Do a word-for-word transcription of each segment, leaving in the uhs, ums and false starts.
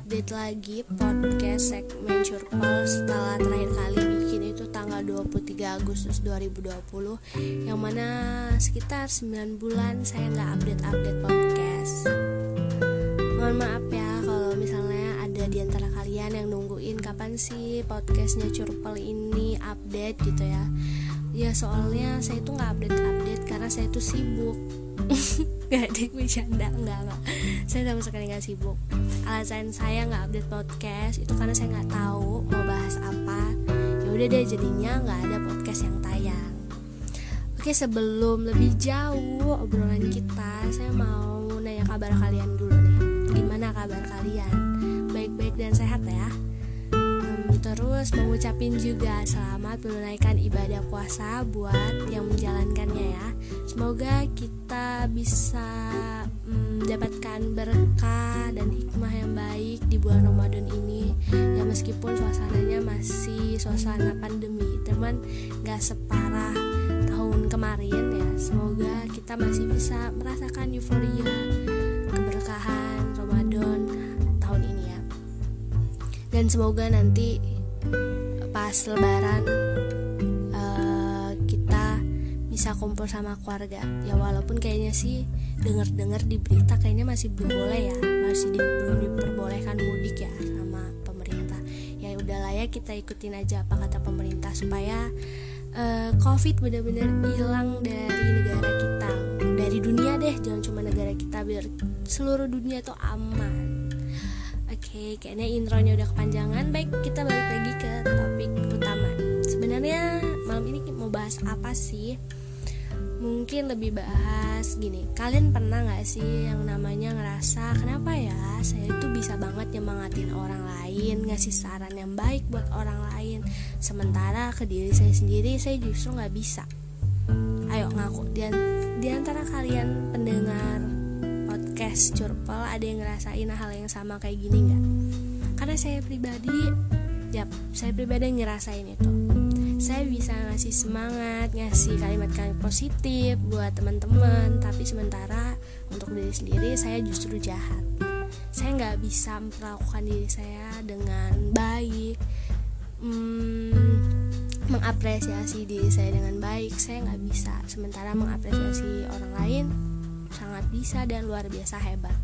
Update lagi podcast segmen Curpal setelah terakhir kali bikin itu tanggal dua puluh tiga Agustus dua ribu dua puluh, yang mana sekitar sembilan bulan saya nggak update-update podcast. Mohon maaf ya kalau misalnya ada di antara kalian yang nungguin kapan sih podcastnya Curpal ini update gitu ya. Ya soalnya saya tuh nggak update-update karena saya tuh sibuk. Gak ada yang bercanda, enggak, enggak. Saya sama sekali gak sibuk. Alasan saya gak update podcast itu karena saya gak tahu mau bahas apa. Ya udah deh, jadinya gak ada podcast yang tayang. Oke, sebelum lebih jauh obrolan kita, saya mau nanya kabar kalian dulu deh. Gimana kabar kalian? Baik-baik dan sehat ya? Terus mengucapin juga selamat menunaikan ibadah puasa buat yang menjalankannya ya. Semoga kita bisa mm, dapatkan berkah dan hikmah yang baik di bulan Ramadan ini. Ya meskipun suasananya masih suasana pandemi, teman gak separah tahun kemarin ya. Semoga kita masih bisa merasakan euforia keberkahan Ramadan tahun ini ya. Dan semoga nanti pas lebaran uh, kita bisa kumpul sama keluarga ya, walaupun kayaknya sih dengar-dengar di berita kayaknya masih belum boleh ya, masih di, belum diperbolehkan mudik ya sama pemerintah. Ya udahlah ya, kita ikutin aja apa kata pemerintah supaya uh, COVID benar-benar hilang dari negara kita, dari dunia deh, jangan cuma negara kita, biar seluruh dunia tuh aman. Oke, kayaknya intronya udah kepanjangan. Baik, kita balik lagi ke topik utama. Sebenarnya malam ini mau bahas apa sih? Mungkin lebih bahas gini. Kalian pernah nggak sih yang namanya ngerasa kenapa ya saya itu bisa banget nyemangatin orang lain, ngasih saran yang baik buat orang lain, sementara ke diri saya sendiri saya justru nggak bisa. Ayo ngaku, di antara kalian pendengar podcast Curpal ada yang ngerasain hal yang sama kayak gini nggak? Karena saya pribadi, ya saya pribadi ngerasain itu. Saya bisa ngasih semangat, ngasih kalimat-kalimat positif buat teman-teman, tapi sementara untuk diri sendiri saya justru jahat. Saya nggak bisa melakukan diri saya dengan baik, hmm, mengapresiasi diri saya dengan baik. Saya nggak bisa. Sementara mengapresiasi orang lain sangat bisa dan luar biasa hebat.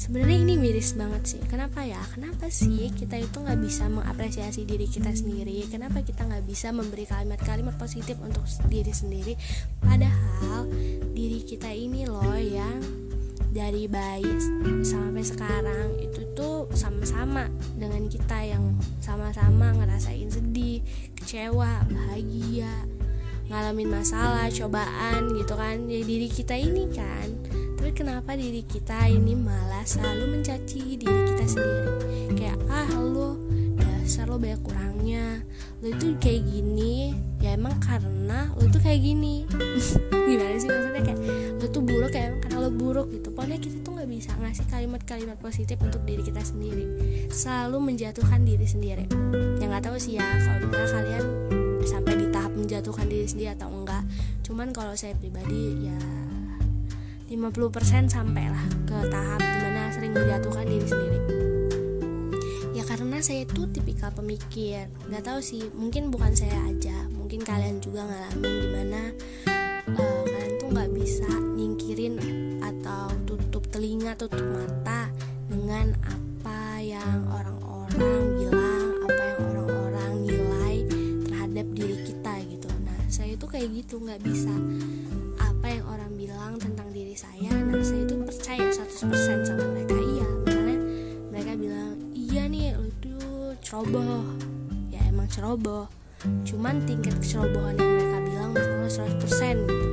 Sebenarnya ini miris banget sih. Kenapa ya? Kenapa sih kita itu nggak bisa mengapresiasi diri kita sendiri? Kenapa kita nggak bisa memberi kalimat-kalimat positif untuk diri sendiri? Padahal diri kita ini loh yang dari bayi sampai sekarang itu tuh sama-sama dengan kita, yang sama-sama ngerasain sedih, kecewa, bahagia, ngalamin masalah, cobaan gitu kan, ya diri kita ini kan. Tapi kenapa diri kita ini malah selalu mencaci diri kita sendiri? Kayak, ah lo dasar lo banyak kurangnya, lo itu kayak gini, ya emang karena lo itu kayak gini. Gimana sih maksudnya, kayak lo tuh buruk ya emang karena lo buruk gitu. Pokoknya kita tuh gak bisa ngasih kalimat-kalimat positif untuk diri kita sendiri, selalu menjatuhkan diri sendiri. Ya gak tahu sih ya kalau misalnya kalian sampai di tahap menjatuhkan diri sendiri atau enggak. Cuman kalau saya pribadi ya lima puluh persen sampailah ke tahap dimana sering menjatuhkan diri sendiri. Ya karena saya itu tipikal pemikir. Gak tahu sih, mungkin bukan saya aja, mungkin kalian juga ngalamin dimana uh, kalian tuh gak bisa nyingkirin atau tutup telinga, tutup mata dengan apa yang orang-orang bilang, apa yang orang-orang nilai diri kita gitu. Nah saya itu kayak gitu, nggak bisa apa yang orang bilang tentang diri saya. Nah saya itu percaya seratus persen sama mereka. Iya, misalnya mereka bilang iya nih lu tuh ceroboh, ya emang ceroboh, cuman tingkat kecerobohan yang mereka bilang misalnya seratus persen gitu.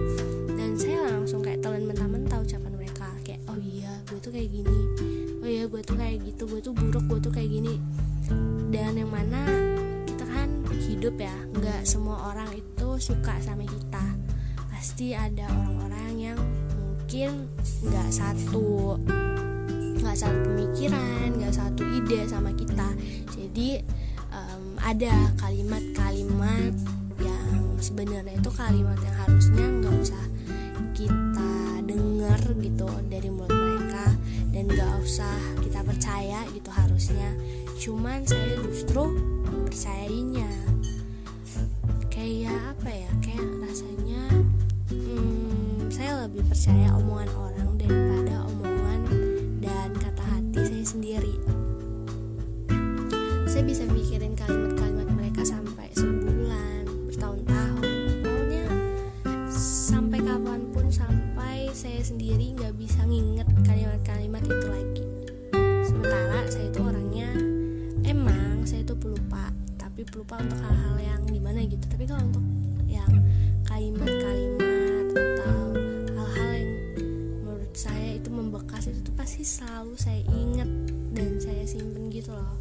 Dan saya langsung kayak telan mentah-mentah ucapan mereka, kayak oh iya gue tuh kayak gini, oh iya gue tuh kayak gitu, gue tuh buruk, gue tuh kayak gini. Dan yang mana hidup ya, nggak semua orang itu suka sama kita. Pasti ada orang-orang yang mungkin nggak satu nggak satu pemikiran, nggak satu ide sama kita. Jadi um, ada kalimat-kalimat yang sebenarnya itu kalimat yang harusnya nggak usah kita dengar gitu dari mulut mereka, dan nggak usah kita percaya gitu harusnya. Cuman saya justru percayainya. Kayak apa ya? Kayak rasanya hmm, saya lebih percaya omongan orang daripada omongan dan kata hati saya sendiri. Saya bisa mikirin kalimat-kalimat mereka sampai sebulan, bertahun-tahun, pokoknya sampai kapanpun, sampai saya sendiri nggak bisa nginget kalimat-kalimat itu lagi. Sementara saya itu orangnya emang saya itu pelupa, tapi pelupa untuk hal-hal yang dimana gitu. Tapi kalau untuk yang kalimat-kalimat atau hal-hal yang menurut saya itu membekas, itu tuh pasti selalu saya ingat dan saya simpen gitu loh.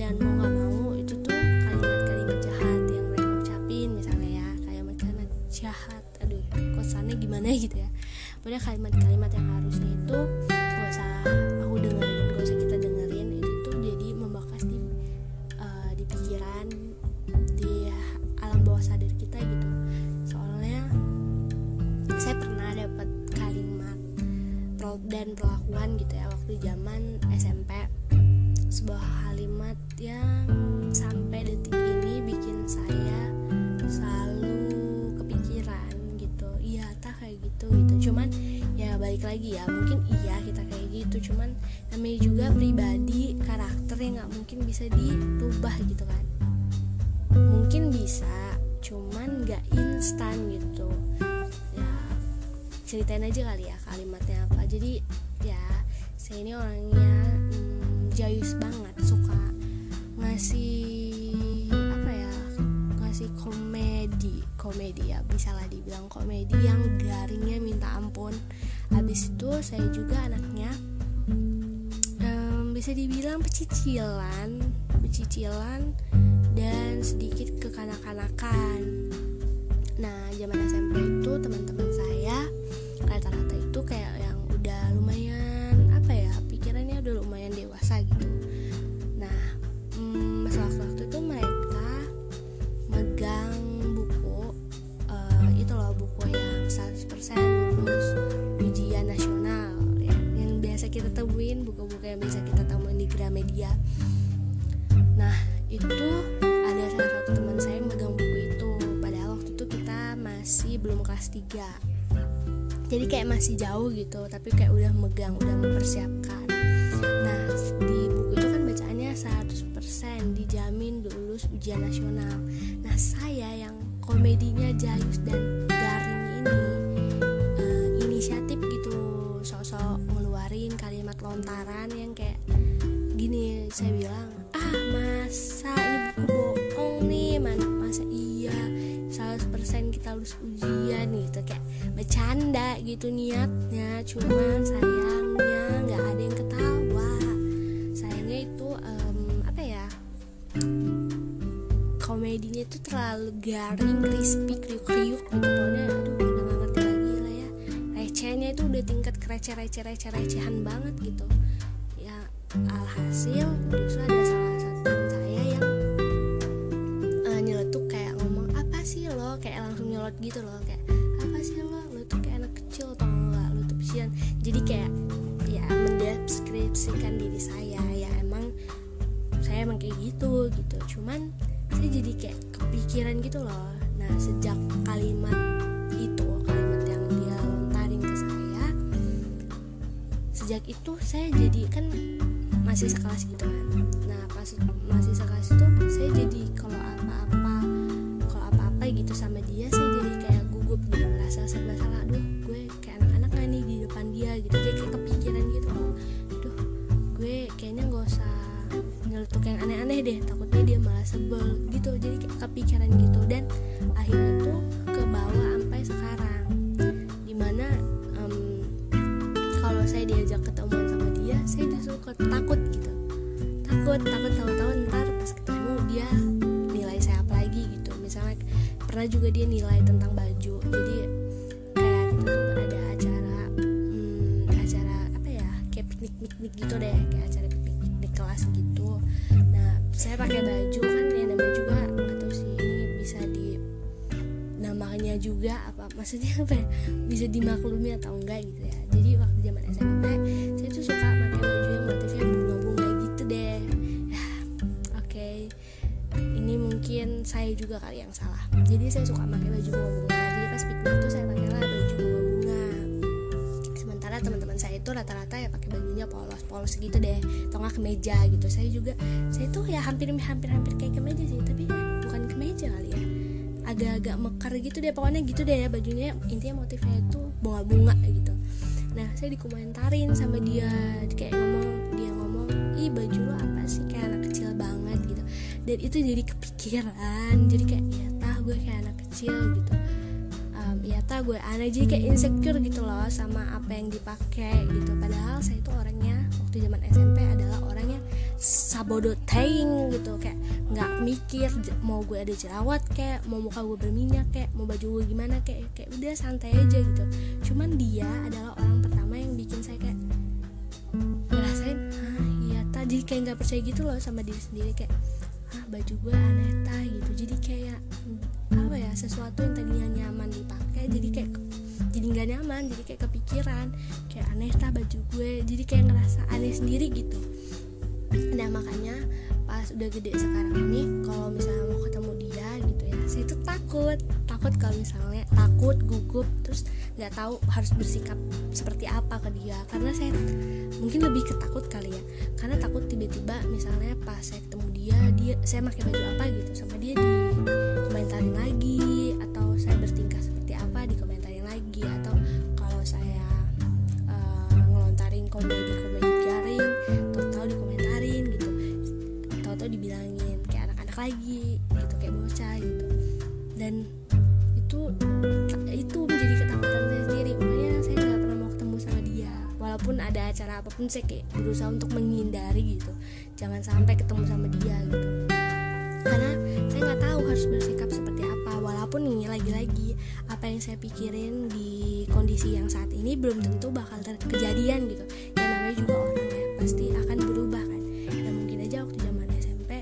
Dan mau gak mau itu tuh kalimat-kalimat jahat yang mereka ucapin, misalnya ya kalimat-kalimat jahat, aduh kosannya gimana gitu ya. Padahal kalimat-kalimat yang harusnya itu gak usah aku dengerin, gak usah kita dengerin. Itu tuh jadi membekas di, uh, di pikiran, di alam bawah sadar kita gitu. Soalnya saya pernah dapat kalimat dan perlakuan gitu ya waktu zaman S M P, sebuah kalimat yang sampai detik ini bikin saya selalu kepikiran gitu. Iya tak kayak gitu gitu. Cuman ya balik lagi ya, mungkin iya kita kayak gitu, cuman namanya juga pribadi, karakter yang nggak mungkin bisa dirubah gitu kan. Mungkin bisa, cuman gak instan gitu ya. Ceritain aja kali ya kalimatnya apa. Jadi ya saya ini orangnya hmm, jayus banget, suka ngasih apa ya, ngasih komedi komedi ya, bisalah dibilang komedi yang garingnya minta ampun. Habis itu saya juga anaknya hmm, bisa dibilang pecicilan pecicilan dan sedikit kekanak-kanakan. Nah, zaman S M P itu teman-teman saya rata-rata itu kayak yang udah lumayan apa ya, pikirannya udah lumayan dewasa gitu. Nah, hmm, waktu-waktu itu mereka megang buku uh, itu loh, buku yang seratus persen lulus ujian nasional ya, yang biasa kita temuin, buku-buku yang biasa kita temuin di Gramedia. Nah, itu ada salah satu teman saya yang megang buku itu, padahal waktu itu kita masih belum kelas tiga, jadi kayak masih jauh gitu, tapi kayak udah megang, udah mempersiapkan. Nah, di buku itu kan bacaannya seratus persen dijamin lulus ujian nasional. Nah, saya yang komedinya jayus dan garing ini uh, inisiatif gitu, sok-sok ngeluarin kalimat lontaran yang kayak gini. Saya bilang, ah masa ini buku bohong nih, masa iya seratus persen kita lulus ujian gitu. Kayak bercanda gitu niatnya, cuman sayangnya gak ada yang ketawa. Sayangnya itu um, apa ya, komedinya itu terlalu garing, crispy, kriuk-kriuk gitu. Pokoknya aduh udah gak ngerti lagi lah ya. Recehnya itu udah tingkat receh-receh-recehan banget gitu. Alhasil justru ada salah satu teman saya yang uh, nyeletuk, kayak ngomong apa sih lo, kayak langsung nyolot gitu loh, kayak apa sih lo, lo tuh kayak anak kecil atau enggak, lo tuh pesian. Jadi kayak ya mendeskripsikan diri saya, ya emang saya emang kayak gitu gitu. Cuman saya jadi kayak kepikiran gitu loh. Nah, sejak kalimat itu, kalimat yang dia lontarin ke saya, sejak itu saya jadi kan masih sekelas gitu kan. Nah, pas masih sekelas itu saya jadi kalau apa-apa kalau apa-apa gitu sama dia, saya jadi kayak gugup gitu, ngerasa serba salah. Aduh, gue kayak anak-anak gak nih di depan dia gitu. Jadi kayak kepikiran gitu, aduh gue kayaknya gak usah nyeletuk yang aneh-aneh deh, takutnya dia malah sebel gitu. Jadi kayak kepikiran gitu, dan akhirnya tuh ke bawah sampai sekarang, dimana um, kalau saya diajak ketemuan sama dia, saya justru takut gitu, takut takut tahu-tahu ntar pas ketemu dia nilai saya apa lagi gitu. Misalnya pernah juga dia nilai tentang baju. Jadi kayak gitu tuh ada acara piknik-piknik gitu deh, kayak acara piknik di kelas gitu. Nah, saya pakai baju kan ya, namanya juga nggak tahu sih ini bisa dinamakannya juga apa, maksudnya apa, bisa dimaklumi atau enggak gitu ya. Jadi waktu zaman S M P saya tuh suka pakai baju yang motifnya bunga-bunga gitu deh. Ya, oke, okay. Ini mungkin saya juga kali yang salah. Jadi saya suka pakai baju bunga-bunga. Jadi pas piknik tuh saya pakailah baju bunga-bunga. Sementara teman-teman saya itu rata-rata ya pakai bajunya polos-polos gitu deh, atau nggak kemeja gitu. Saya juga, saya tuh ya hampir-hampir-hampir kayak kemeja sih, tapi bukan kemeja kali ya. Agak-agak mekar gitu deh, pokoknya gitu deh ya bajunya. Intinya motifnya itu bunga-bunga gitu. Nah, saya dikomentarin sama dia, kayak ngomong, dia ngomong, "Ih, baju lo apa sih, kayak anak kecil banget gitu." Dan itu jadi kepikiran, jadi kayak ya tah gue kayak anak kecil gitu. Um, ya tah gue aneh, jadi kayak insecure gitu loh sama apa yang dipakai gitu. Padahal saya itu orangnya waktu zaman S M P adalah orangnya sabodoteing gitu, kayak nggak mikir mau gue ada jerawat kayak, mau muka gue berminyak kayak, mau baju gue gimana kayak, kayak udah santai aja gitu. Cuman dia adalah orang pertama yang bikin saya kayak ngerasain, ah iya tadi kayak nggak percaya gitu loh sama diri sendiri, kayak ah baju gue aneh tah gitu. Jadi kayak apa ya, sesuatu yang tadinya nyaman dipakai jadi kayak jadi nggak nyaman, jadi kayak kepikiran kayak aneh tah baju gue, jadi kayak ngerasa aneh sendiri gitu. Nah makanya pas udah gede sekarang ini kalau misalnya mau ketemu dia gitu ya, saya tuh takut takut kalau misalnya takut gugup, terus nggak tahu harus bersikap seperti apa ke dia, karena saya mungkin lebih ketakut kali ya, karena takut tiba-tiba misalnya pas saya ketemu dia, dia saya pakai baju apa gitu sama dia dikomentarin lagi, atau saya bertingkah seperti apa dikomentarin lagi, atau kalau saya uh, ngelontarin komedi-komedi garing total dikomentarin gitu, atau dibilangin kayak anak-anak lagi gitu, kayak bocah gitu. Dan itu itu menjadi ketakutan saya sendiri, makanya saya nggak pernah mau ketemu sama dia. Walaupun ada acara apapun saya kayak berusaha untuk menghindari gitu, jangan sampai ketemu sama dia gitu, karena saya nggak tahu harus bersikap seperti apa. Walaupun ini lagi-lagi apa yang saya pikirin di kondisi yang saat ini belum tentu bakal terkejadian gitu. Yang namanya juga orang ya pasti akan berubah kan. Dan mungkin aja waktu zaman S M P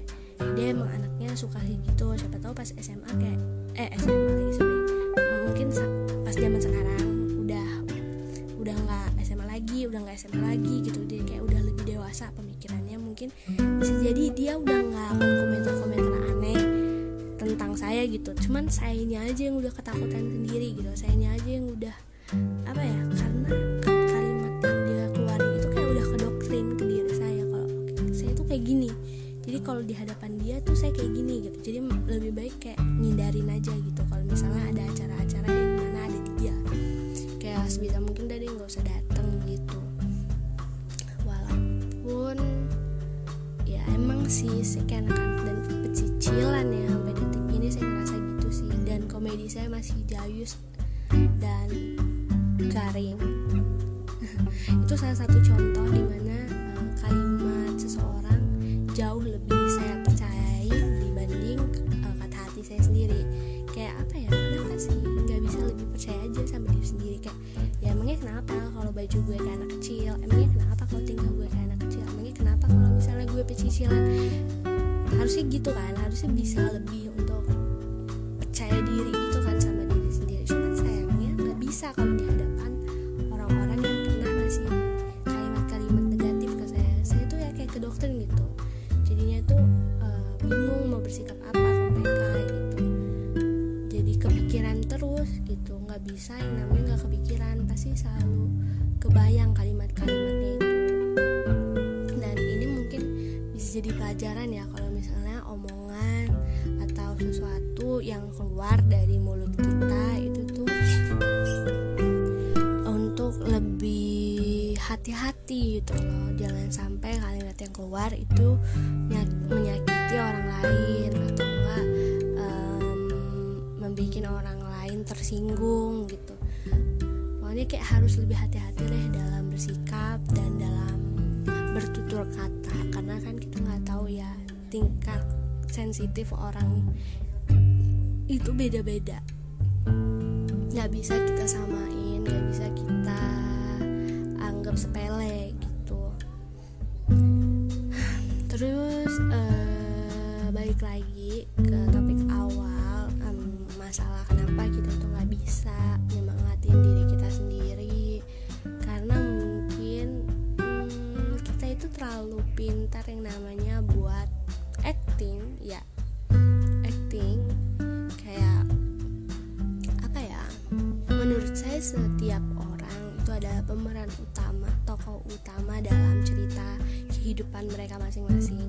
dia emang anaknya suka gitu, siapa tahu pas S M A kayak eh S M A lagi sorry, mungkin pas zaman sekarang udah udah nggak S M A lagi, udah nggak S M A lagi gitu, dia kayak udah lebih dewasa pemikirannya, mungkin bisa jadi dia udah nggak akan komentar-komentar aneh tentang saya gitu. Cuman sayanya aja yang udah ketakutan sendiri gitu, sayanya aja yang udah apa ya, karena kalimat yang dia keluarin itu kayak udah kedoktrin ke diri saya kalau saya tuh kayak gini, jadi kalau di hadapan dia tuh saya kayak gini gitu. Jadi lebih baik kayak ngindarin aja gitu kalau misalnya ada acara-acara yang mana ada dia, kayak sebisa mungkin tadi nggak usah datang gitu. Walaupun ya emang sih seakan-akan dan pecicilan ya, sampai detik ini saya ngerasa gitu sih. Dan komedi saya masih jayus dan garing. Itu salah satu contoh dimana uh, kalimat seseorang jauh lebih saya percayai dibanding uh, kata hati saya sendiri. Kayak apa ya, kenapa sih nggak bisa lebih percaya aja sama diri sendiri, kayak ya emangnya kenapa kalau baju gue kayak anak kecil, emangnya kenapa kalau tingkah gue kayak anak kecil, emangnya kenapa kalau misalnya gue pecicilan. Harusnya gitu kan, harusnya bisa lebih untuk percaya diri gitu kan sama diri sendiri. Cuman sayangnya nggak bisa kalau di hadapan orang-orang yang pernah ngasih kalimat-kalimat negatif ke saya. Saya tuh ya kayak ke dokter gitu, jadinya tuh uh, bingung mau bersikap apa ke mereka gitu, jadi kepikiran terus gitu. Nggak bisa yang namanya nggak kepikiran, pasti selalu kebayang kalimat-kalimatnya itu. Dan ini mungkin bisa jadi pelajaran ya, kalau misalnya omongan atau sesuatu yang keluar dari mulut kita itu tuh untuk lebih hati-hati gitu loh. Jangan sampai kalimat yang keluar itu menyakiti orang lain atau enggak um, membuat orang lain tersinggung gitu. Pokoknya kayak harus lebih hati-hati deh dalam bersikap dan dalam bertutur kata, karena kan kita nggak tahu ya tingkat sensitif orang itu beda-beda. Nggak bisa kita samain, nggak bisa kita anggap sepele gitu. Terus uh, balik lagi ke topik awal, um, masalah kenapa kita tuh gak bisa nyemangatin diri kita sendiri. Karena mungkin um, kita itu terlalu pintar yang namanya buat acting, ya acting kayak apa ya? Menurut saya setiap orang itu ada pemeran utama, tokoh utama dalam cerita kehidupan mereka masing-masing.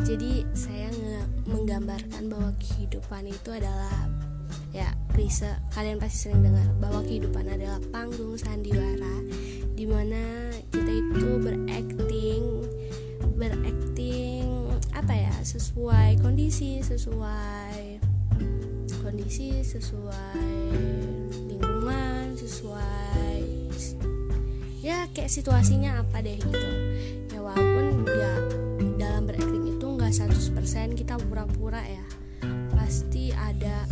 Jadi saya nge- menggambarkan bahwa kehidupan itu adalah, ya klise, kalian pasti sering dengar bahwa kehidupan adalah panggung sandiwara dimana kita itu berakting, berakting apa ya, sesuai kondisi, sesuai kondisi, sesuai lingkungan, sesuai ya kayak situasinya apa deh gitu. Ya walaupun ya dalam berakting itu gak seratus persen kita pura-pura ya, pasti ada,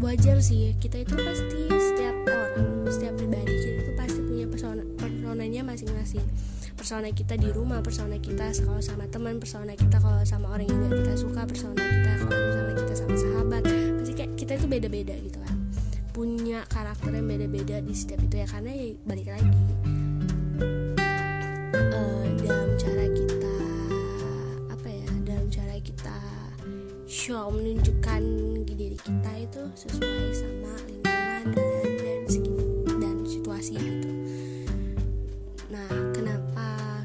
wajar sih, kita itu pasti setiap orang, setiap pribadi kita itu pasti punya persona, personanya masing-masing. Persona kita di rumah, persona kita kalau sama teman, persona kita kalau sama orang yang gak kita suka, persona kita kalau misalnya kita sama sahabat, pasti kayak kita itu beda-beda gitu kan, punya karakter yang beda-beda di setiap itu ya. Karena ya balik lagi uh, dalam cara kita apa ya, dalam cara kita show menunjukkan diri kita itu sesuai sama lingkungan dan dan, dan situasi gitu. Nah kenapa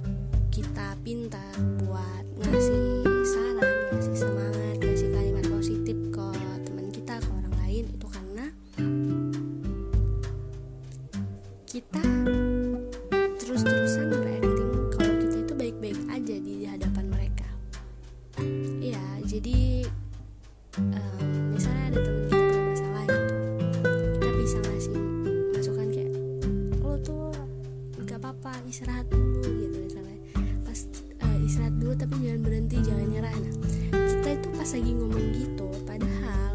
kita pintar buat ngasih saran, ngasih semangat, ngasih kalimat positif ke teman kita, ke orang lain, itu karena kita terus-terusan berakting kalau kita itu baik-baik aja di hadapan mereka. Iya, jadi um, misalnya ada teman kita bermasalah gitu, kita bisa ngasih masukan kayak, lo tuh gak apa-apa, istirahat dulu gitu misalnya. Pas uh, istirahat dulu tapi jangan berhenti, jangan nyerah. Nah, kita itu pas lagi ngomong gitu, padahal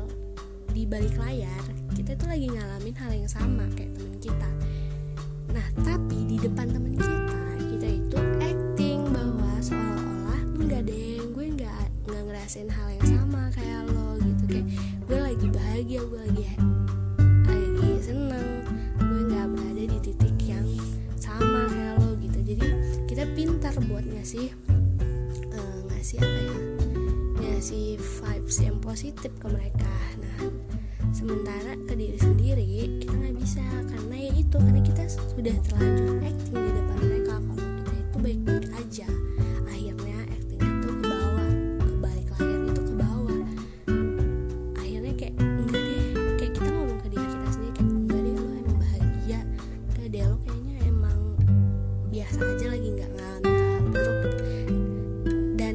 di balik layar kita itu lagi ngalamin hal yang sama kayak teman kita. Nah, tapi di depan teman kita, kita itu acting bahwa seolah-olah enggak deh, gue enggak enggak ngerasain hal yang sama kayak lo gitu, kayak gue lagi bahagia, gue lagi lagi seneng, gue enggak berada di titik yang sama kayak lo gitu. Jadi kita pintar buat ngasih uh, ngasih apa ya, ngasih vibes yang positif ke mereka. Nah, sementara ke diri sendiri kita nggak bisa, karena ya itu, karena kita sudah terlanjur acting di depan mereka kalau kita itu baik-baik aja. Akhirnya acting itu ke bawah, ke balik layar itu ke bawah. Akhirnya kayak enggak deh, kayak kita ngomong ke diri kita sendiri kayak enggak deh, lo emang bahagia, enggak deh, lo kayaknya emang biasa aja lagi nggak ngalamin hal buruk. Dan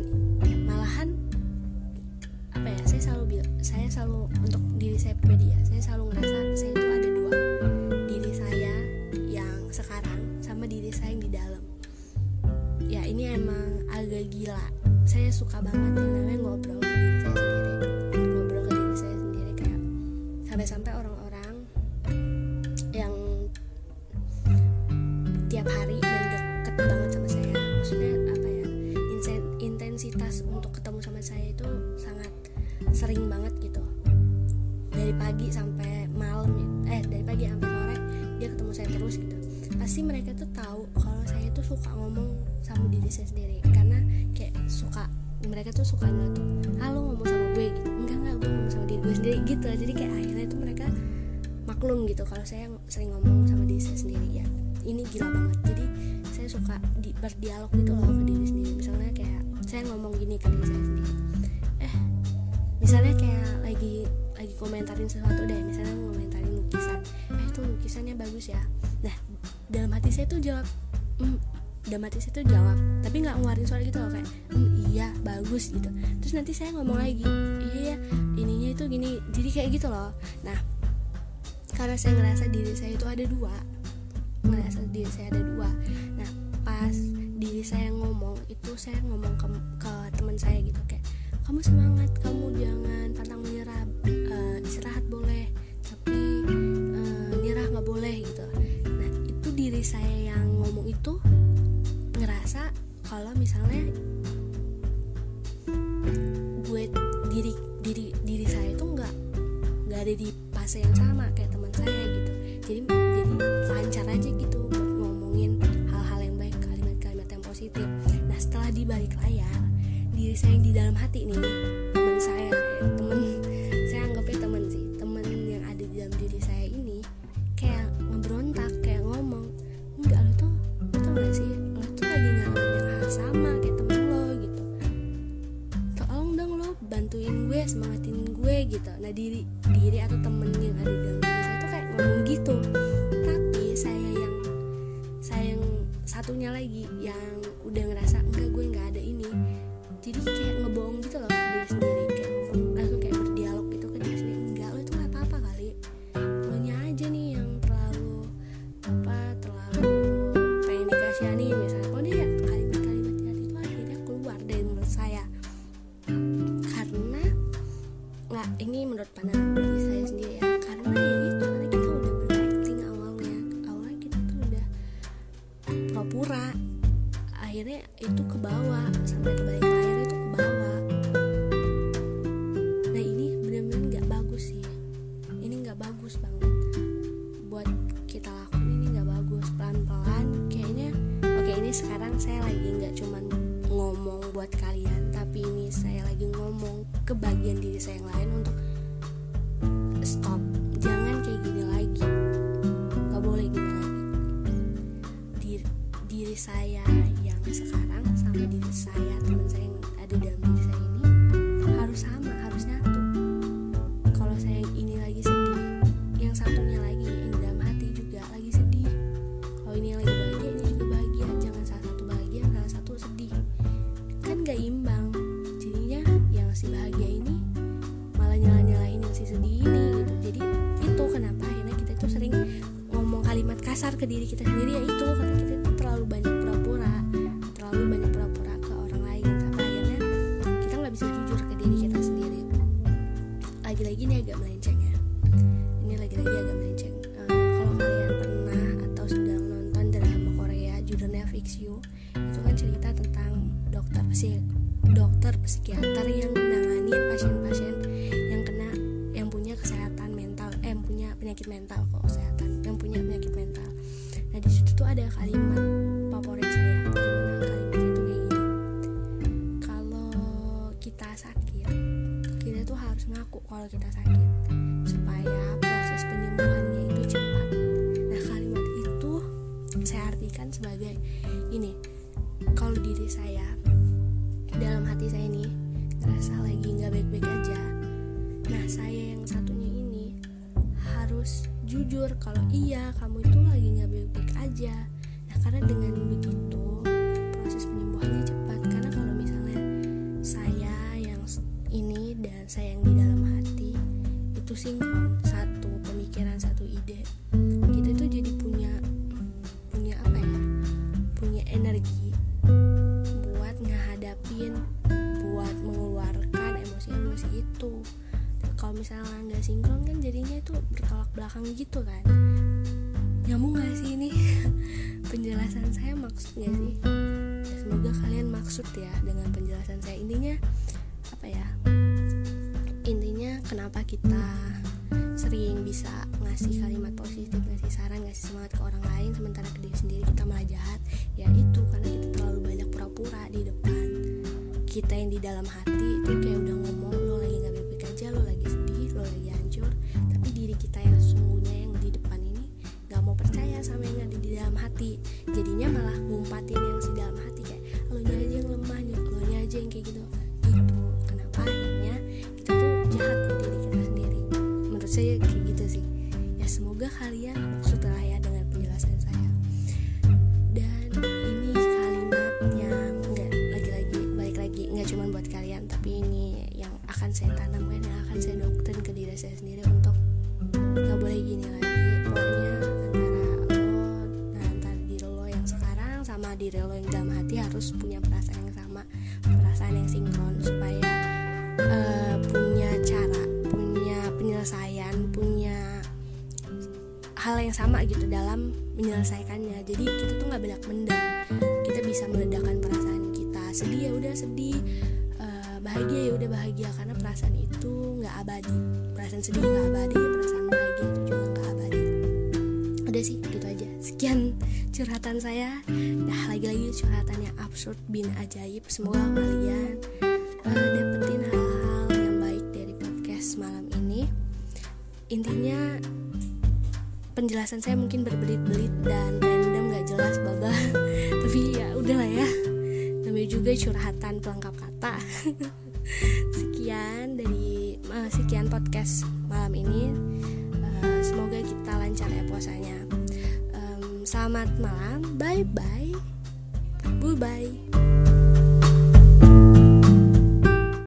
malahan apa ya, saya selalu saya selalu untuk diri saya pribadi ya, saya selalu ngerasa saya itu ada dua, diri saya yang sekarang sama diri saya yang di dalam. Ya ini emang agak gila, saya suka banget yang namanya ngobrol ke diri saya sendiri, ngobrol ke diri saya sendiri kayak sampai-sampai orang-orang yang tiap hari dan deket banget sama saya, maksudnya apa ya, intensitas untuk ketemu sama saya itu sangat sering banget gitu. Dari pagi sampai malam ya, eh dari pagi sampai sore dia ketemu saya terus gitu. Pasti mereka tuh tahu kalau saya tuh suka ngomong sama diri saya sendiri, karena kayak suka, mereka tuh suka nggak tuh, ah lo ngomong sama gue gitu, enggak enggak gue ngomong sama diri gue sendiri gitu. Jadi kayak akhirnya tuh mereka maklum gitu kalau saya sering ngomong sama diri saya sendiri. Ya ini gila banget, jadi saya suka di, berdialog gitu loh ke diri sendiri. Misalnya kayak saya ngomong gini ke diri saya sendiri, eh misalnya kayak lagi lagi komentarin sesuatu deh, misalnya komentarin lukisan, eh itu lukisannya bagus ya. Nah dalam hati saya tuh jawab, mm, dalam hati saya tuh jawab, tapi nggak ngeluarin suara gitu loh, kayak mm, iya bagus gitu. Terus nanti saya ngomong lagi, iya ininya itu gini, jadi kayak gitu loh. Nah karena saya ngerasa diri saya itu ada dua, ngerasa diri saya ada dua. Nah pas diri saya ngomong itu, saya ngomong ke, ke teman saya gitu kayak, kamu semangat, kamu jangan pantang menyerah, uh, istirahat boleh tapi uh, nyerah nggak boleh gitu. Nah itu diri saya yang ngomong itu ngerasa kalau misalnya ada di fase yang sama kayak teman saya gitu. Jadi jadi lancar aja gitu ngomongin hal-hal yang baik, kalimat-kalimat yang positif. Nah, setelah di balik layar, diri saya yang di dalam hati nih, teman saya, teman saya anggapnya teman sih, teman yang ada di dalam diri saya ini kayak ngebrontak, kayak ngomong, enggak lo tuh, lo tuh nggak sih, lo tuh lagi ngalamin yang hal sama kayak temen lo gitu. Tolong dong lo bantuin gue, semangatin gue gitu. Nah, diri diri atau temen yang ada di dalam diri saya tuh kayak ngomong gitu. Tapi saya yang saya yang satunya lagi yang udah ngerasa enggak, gue nggak ada ini. Jadi kayak ngebohong gitu loh ke diri sendiri, kayak langsung kayak berdialog gitu ke diri sendiri, enggak, lo itu nggak apa-apa kali, lo nya aja nih yang terlalu apa terlalu pengen dikasihani misalnya. Oh dia kalimat-kalimat jahat itu akhirnya keluar dari mulut saya karena nggak, ini menurut pandangan diri saya sendiri ya, karena ya gitu, karena kita udah beracting awalnya awalnya kita tuh udah pura-pura, akhirnya itu kebawa sampai kebalik. Sekarang saya lagi gak cuman ngomong buat kalian, tapi ini saya lagi ngomong ke bagian diri saya yang lain untuk stop, jangan kayak gini lagi, gak boleh gini lagi. Diri, diri saya yang sekarang sama diri saya, teman saya yang ada dalam diri saya ini harus sama, harus nyatu. Kalau saya yang ini lagi sedih, yang satunya lagi yang dalam hati juga lagi sedih. Kalau ini lagi bahagia, ini juga bahagia. Jangan salah satu bahagia, salah satu sedih. Kan gak imbang. Jadinya yang si bahagia ini malah nyala-nyalain yang si sedih ini gitu. Jadi itu kenapa akhirnya kita tuh sering ngomong kalimat kasar ke diri kita sendiri, ya itu karena kita tuh terlalu banyak pura-pura, terlalu banyak pura-pura ke orang lain. Sampai akhirnya kita gak bisa jujur ke diri kita sendiri. Lagi-lagi ini agak melenceng ya. Ini lagi-lagi agak melenceng. Uh, kalau kalian pernah atau sedang nonton drama Korea judulnya Fix You, itu kan cerita tentang dokter psik dokter psikiater yang menangani pasien-pasien yang kena yang punya kesehatan mental eh punya penyakit mental kok kesehatan yang punya penyakit mental. Nah, di situ tuh ada kalimat favorit saya, dimana kalimatnya itu kayak gini, kalau kita sakit kita tuh harus ngaku kalau kita sakit supaya proses penyembuhannya itu cepat. Nah, kalimat itu saya artikan sebagai ini, kalau diri saya dalam hati saya ini ngerasa lagi nggak baik-baik aja, nah saya yang satunya ini harus jujur kalau iya kamu itu lagi nggak baik-baik aja. Nah, karena dengan begitu proses penyembuhannya cepat. Karena kalau misalnya saya yang ini dan saya yang di dalam hati itu sinkron, satu pemikiran, satu ide, kita tuh jadi punya punya apa ya punya energi buat ngehadapin, buat mengeluarkan emosi-emosi itu. Kalau misalnya nggak sinkron kan jadinya itu bertolak belakang gitu kan. Nyambung nggak sih ini penjelasan saya, maksudnya sih semoga kalian maksud ya dengan penjelasan saya. Intinya apa ya, intinya kenapa kita sering bisa ngasih kalimat positif, ngasih saran, ngasih semangat ke orang lain, sementara ke diri sendiri kita malah jahat, ya itu karena kita terlalu banyak pura-pura di depan. Kita yang di dalam hati itu kayak udah ngomong, lo lagi gak baik-baik aja, lo lagi sedih, lo lagi hancur, tapi diri kita yang sesungguhnya yang di depan ini gak mau percaya sama yang ada di dalam hati, jadinya malah ngumpatin yang di dalam hati kayak lo nya aja yang lemah, lo nya aja yang kayak gitu. Saya kayak gitu sih ya, semoga kalian maksud lah ya dengan penjelasan saya. Dan ini kalimat yang nggak, lagi-lagi balik lagi nggak cuma buat kalian, tapi ini yang akan saya tanamkan, yang akan saya doktrin ke diri saya sendiri untuk nggak boleh gini lagi. Pokoknya antara lo nah, antara diri lo yang sekarang sama diri lo yang dalam hati harus punya perasaan yang sama, perasaan yang sinkron, supaya uh, punya cara, punya penyelesaian, punya hal yang sama gitu dalam menyelesaikannya. Jadi kita tuh nggak banyak mendam, kita bisa meledakkan perasaan kita. Sedih ya udah sedih, uh, bahagia ya udah bahagia, karena perasaan itu nggak abadi, perasaan sedih nggak abadi, perasaan bahagia itu juga nggak abadi. Udah sih gitu aja, sekian curhatan saya. Dah lagi-lagi curhatan yang absurd bin ajaib. Semoga kalian uh, dapetin hal-hal yang baik dari podcast malam ini. Intinya penjelasan saya mungkin berbelit-belit dan random, gak jelas babah, tapi ya udahlah ya, namanya juga curhatan pelengkap kata. Sekian dari uh, sekian podcast malam ini. Uh, semoga kita lancar ya puasanya. Um, selamat malam, bye bye, bye bye.